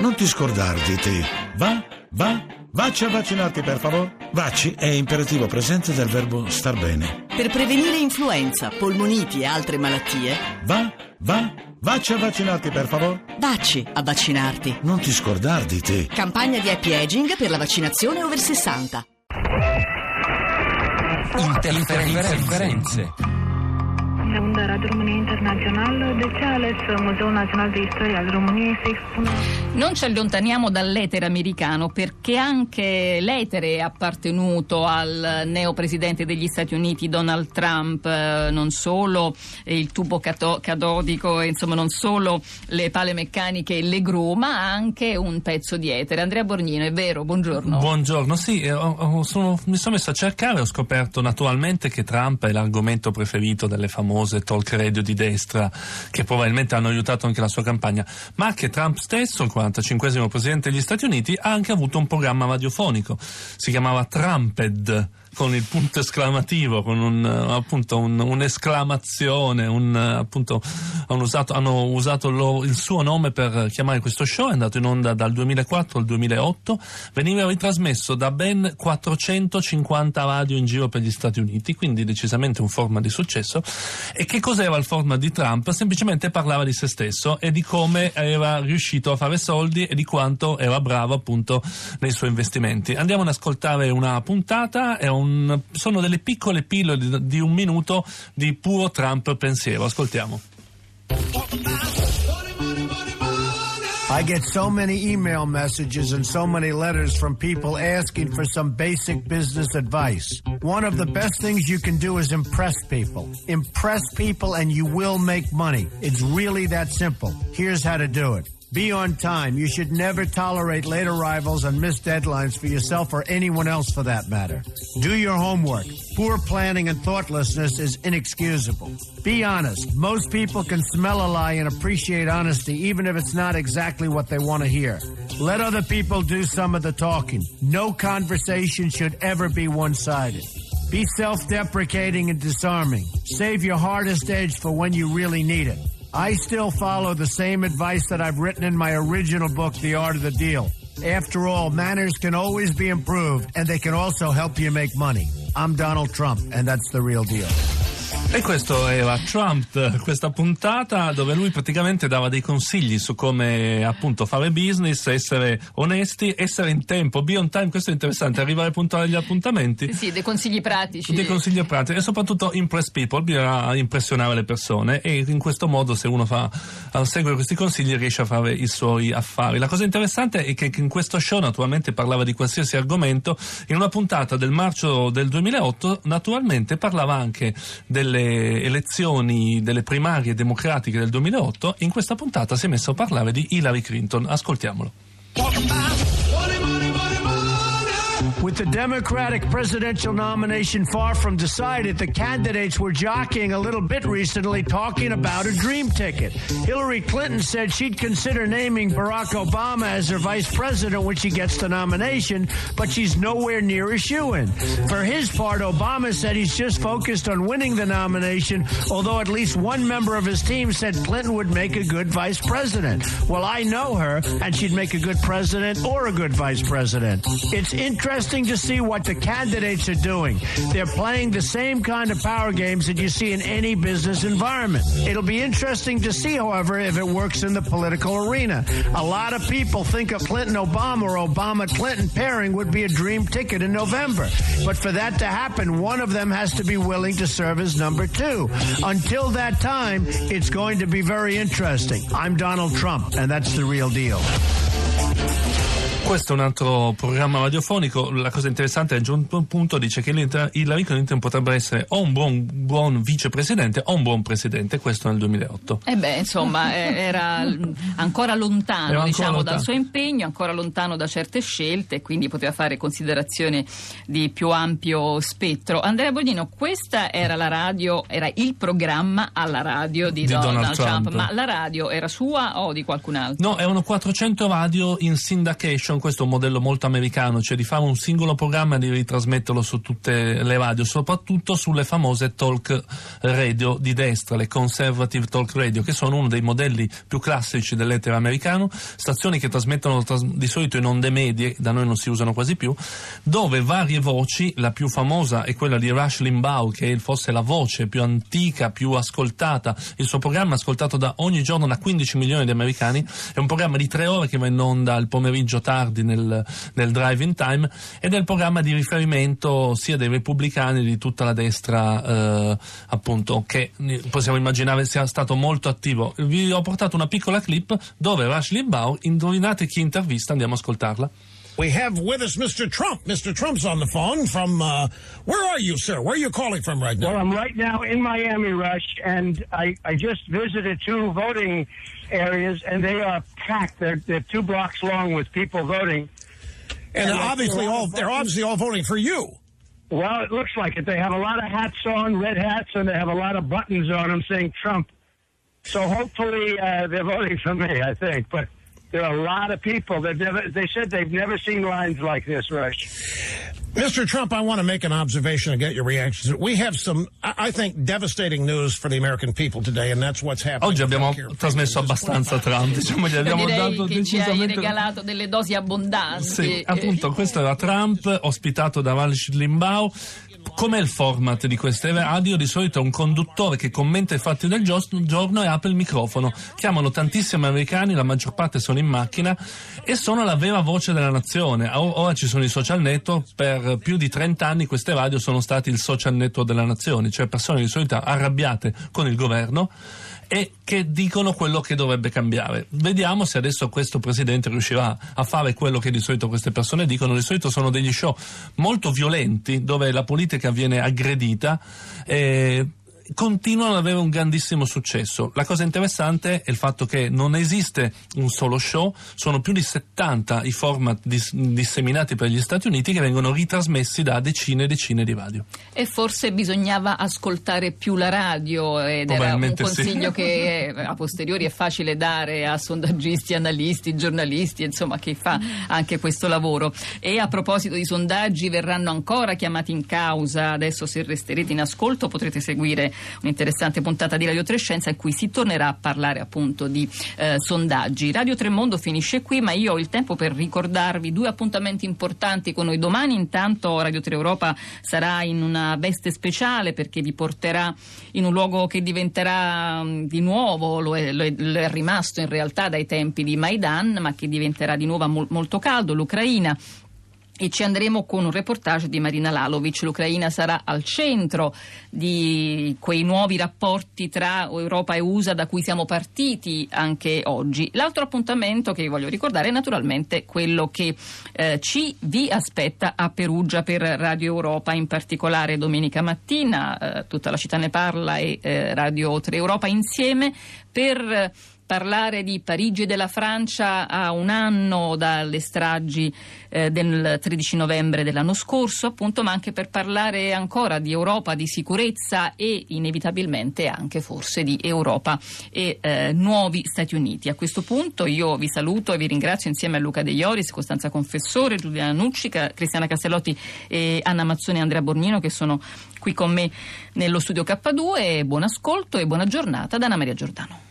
Non ti scordare di te. Vacci a vaccinarti, per favore. Vacci è imperativo presente del verbo star bene. Per prevenire influenza, polmoniti e altre malattie. Vacci a vaccinarti, per favore. Vacci a vaccinarti. Non ti scordare di te. Campagna di happy aging per la vaccinazione over 60. Interferenze. Seconda Radio Romania Internazionale, de ce ales Museul Național de Istorie al României se expune? Non ci allontaniamo dall'etere americano, perché anche l'etere è appartenuto al neopresidente degli Stati Uniti Donald Trump, non solo il tubo catodico, insomma non solo le pale meccaniche e le gru, ma anche un pezzo di etere. Andrea Borgnino, è vero? Buongiorno. Buongiorno, sì, mi sono messo a cercare, ho scoperto naturalmente che Trump è l'argomento preferito delle famose talk radio di destra, che probabilmente hanno aiutato anche la sua campagna, ma che Trump stesso, il 45esimo presidente degli Stati Uniti, ha anche avuto un programma radiofonico, si chiamava Trumped, con il punto esclamativo, con un'esclamazione, hanno usato il suo nome per chiamare questo show. È andato in onda dal 2004 al 2008, veniva ritrasmesso da ben 450 radio in giro per gli Stati Uniti, quindi decisamente un format di successo. E che cos'era il format di Trump? Semplicemente parlava di se stesso e di come era riuscito a fare soldi e di quanto era bravo appunto nei suoi investimenti. Andiamo ad ascoltare una puntata, sono delle piccole pillole di un minuto di puro Trump pensiero. Ascoltiamo. I get so many email messages and so many letters from people asking for some basic business advice. One of the best things you can do is impress people. Impress people and you will make money. It's really that simple. Here's how to do it. Be on time. You should never tolerate late arrivals and missed deadlines for yourself or anyone else for that matter. Do your homework. Poor planning and thoughtlessness is inexcusable. Be honest. Most people can smell a lie and appreciate honesty, even if it's not exactly what they want to hear. Let other people do some of the talking. No conversation should ever be one-sided. Be self-deprecating and disarming. Save your hardest edge for when you really need it. I still follow the same advice that I've written in my original book, The Art of the Deal. After all, manners can always be improved, and they can also help you make money. I'm Donald Trump, and that's the real deal. E questo era Trump, questa puntata dove lui praticamente dava dei consigli su come appunto fare business, essere onesti, essere in tempo, be on time. Questo è interessante, arrivare puntuale agli appuntamenti. Sì, dei consigli pratici e soprattutto impress people, bisogna impressionare le persone, e in questo modo se uno segue questi consigli riesce a fare i suoi affari. La cosa interessante è che in questo show naturalmente parlava di qualsiasi argomento. In una puntata del marzo del 2008 naturalmente parlava anche delle elezioni, delle primarie democratiche del 2008. In questa puntata si è messo a parlare di Hillary Clinton. Ascoltiamolo. With the Democratic presidential nomination far from decided, the candidates were jockeying a little bit recently, talking about a dream ticket. Hillary Clinton said she'd consider naming Barack Obama as her vice president when she gets the nomination, but she's nowhere near a shoo-in. For his part, Obama said he's just focused on winning the nomination, although at least one member of his team said Clinton would make a good vice president. Well, I know her, and she'd make a good president or a good vice president. It's interesting to see what the candidates are doing. They're playing the same kind of power games that you see in any business environment. It'll be interesting to see, however, if it works in the political arena. A lot of people think a Clinton-Obama or Obama-Clinton pairing would be a dream ticket in November. But for that to happen, one of them has to be willing to serve as number two. Until that time, it's going to be very interesting. I'm Donald Trump, and that's the real deal. Questo è un altro programma radiofonico. La cosa interessante è che a un punto dice che Hillary Clinton potrebbe essere o un buon vicepresidente o un buon presidente, questo nel 2008. E beh, insomma, era ancora lontano dal suo impegno, ancora lontano da certe scelte, quindi poteva fare considerazioni di più ampio spettro. Andrea Borgnino, questa era la radio, era il programma alla radio di Donald Trump, ma la radio era sua o di qualcun altro? No, erano 400 radio in syndication, Americano, questo è un modello molto americano, cioè di fare un singolo programma e di ritrasmetterlo su tutte le radio, soprattutto sulle famose talk radio di destra, le conservative talk radio, che sono uno dei modelli più classici dell'etere americano, stazioni che trasmettono di solito in onde medie, da noi non si usano quasi più, dove varie voci, la più famosa è quella di Rush Limbaugh, che è forse la voce più antica, più ascoltata, il suo programma ascoltato da ogni giorno da 15 milioni di americani, è un programma di 3 ore che va in onda al pomeriggio tardi nel drive-in time, ed è il programma di riferimento sia dei repubblicani di tutta la destra, appunto, che possiamo immaginare sia stato molto attivo. Vi ho portato una piccola clip dove Rush Limbaugh, indovinate chi intervista, andiamo a ascoltarla. We have with us Mr. Trump. Mr. Trump's on the phone from, where are you, sir? Where are you calling from right now? Well, I'm right now in Miami, Rush, and I just visited 2 voting areas, and they are packed. They're 2 blocks long with people voting. And they're obviously all voting for you. Well, it looks like it. They have a lot of hats on, red hats, and they have a lot of buttons on them saying Trump. So hopefully they're voting for me, I think, but... There are a lot of people that they said they've never seen lines like this, Rush. Mr. Trump, I want to make an observation and get your reactions. We have some, I think, devastating news for the American people today, and that's what's happening. Oggi abbiamo trasmesso abbastanza Trump, diciamo, gli abbiamo dato che decisamente... ci hai regalato delle dosi abbondanti. Sì, appunto, questo era Trump, ospitato da Rush Limbaugh. Com'è il format di queste radio? Di solito è un conduttore che commenta i fatti del giorno e apre il microfono. Chiamano tantissimi americani, la maggior parte sono in macchina e sono la vera voce della nazione. Ora ci sono i social network, per più di 30 anni queste radio sono stati il social network della nazione, cioè persone di solito arrabbiate con il governo e che dicono quello che dovrebbe cambiare. Vediamo se adesso questo presidente riuscirà a fare quello che di solito queste persone dicono. Di solito sono degli show molto violenti dove la politica viene aggredita e continuano ad avere un grandissimo successo. La cosa interessante è il fatto che non esiste un solo show, sono più di 70 i format disseminati per gli Stati Uniti che vengono ritrasmessi da decine e decine di radio. E forse bisognava ascoltare più la radio, ed era un consiglio, sì, che a posteriori è facile dare a sondaggisti, analisti, giornalisti, insomma, chi fa anche questo lavoro. E a proposito di sondaggi, verranno ancora chiamati in causa. Adesso, se resterete in ascolto, potrete seguire un'interessante puntata di Radio 3 Scienza in cui si tornerà a parlare appunto di sondaggi. Radio 3 Mondo finisce qui, ma io ho il tempo per ricordarvi 2 appuntamenti importanti con noi domani. Intanto Radio 3 Europa sarà in una veste speciale perché vi porterà in un luogo che diventerà di nuovo, lo è rimasto in realtà dai tempi di Maidan, ma che diventerà di nuovo molto caldo, l'Ucraina. E ci andremo con un reportage di Marina Lalovic. L'Ucraina sarà al centro di quei nuovi rapporti tra Europa e USA da cui siamo partiti anche oggi. L'altro appuntamento che vi voglio ricordare è naturalmente quello che vi aspetta a Perugia per Radio Europa, in particolare domenica mattina, tutta la città ne parla e Radio 3 Europa insieme per... parlare di Parigi e della Francia a un anno dalle stragi del 13 novembre dell'anno scorso, appunto, ma anche per parlare ancora di Europa, di sicurezza e inevitabilmente anche forse di Europa e nuovi Stati Uniti. A questo punto io vi saluto e vi ringrazio insieme a Luca De Ioris, Costanza Confessore, Giuliana Nucci, Cristiana Castellotti e Anna Mazzoni e Andrea Borgnino, che sono qui con me nello studio K2. Buon ascolto e buona giornata da Anna Maria Giordano.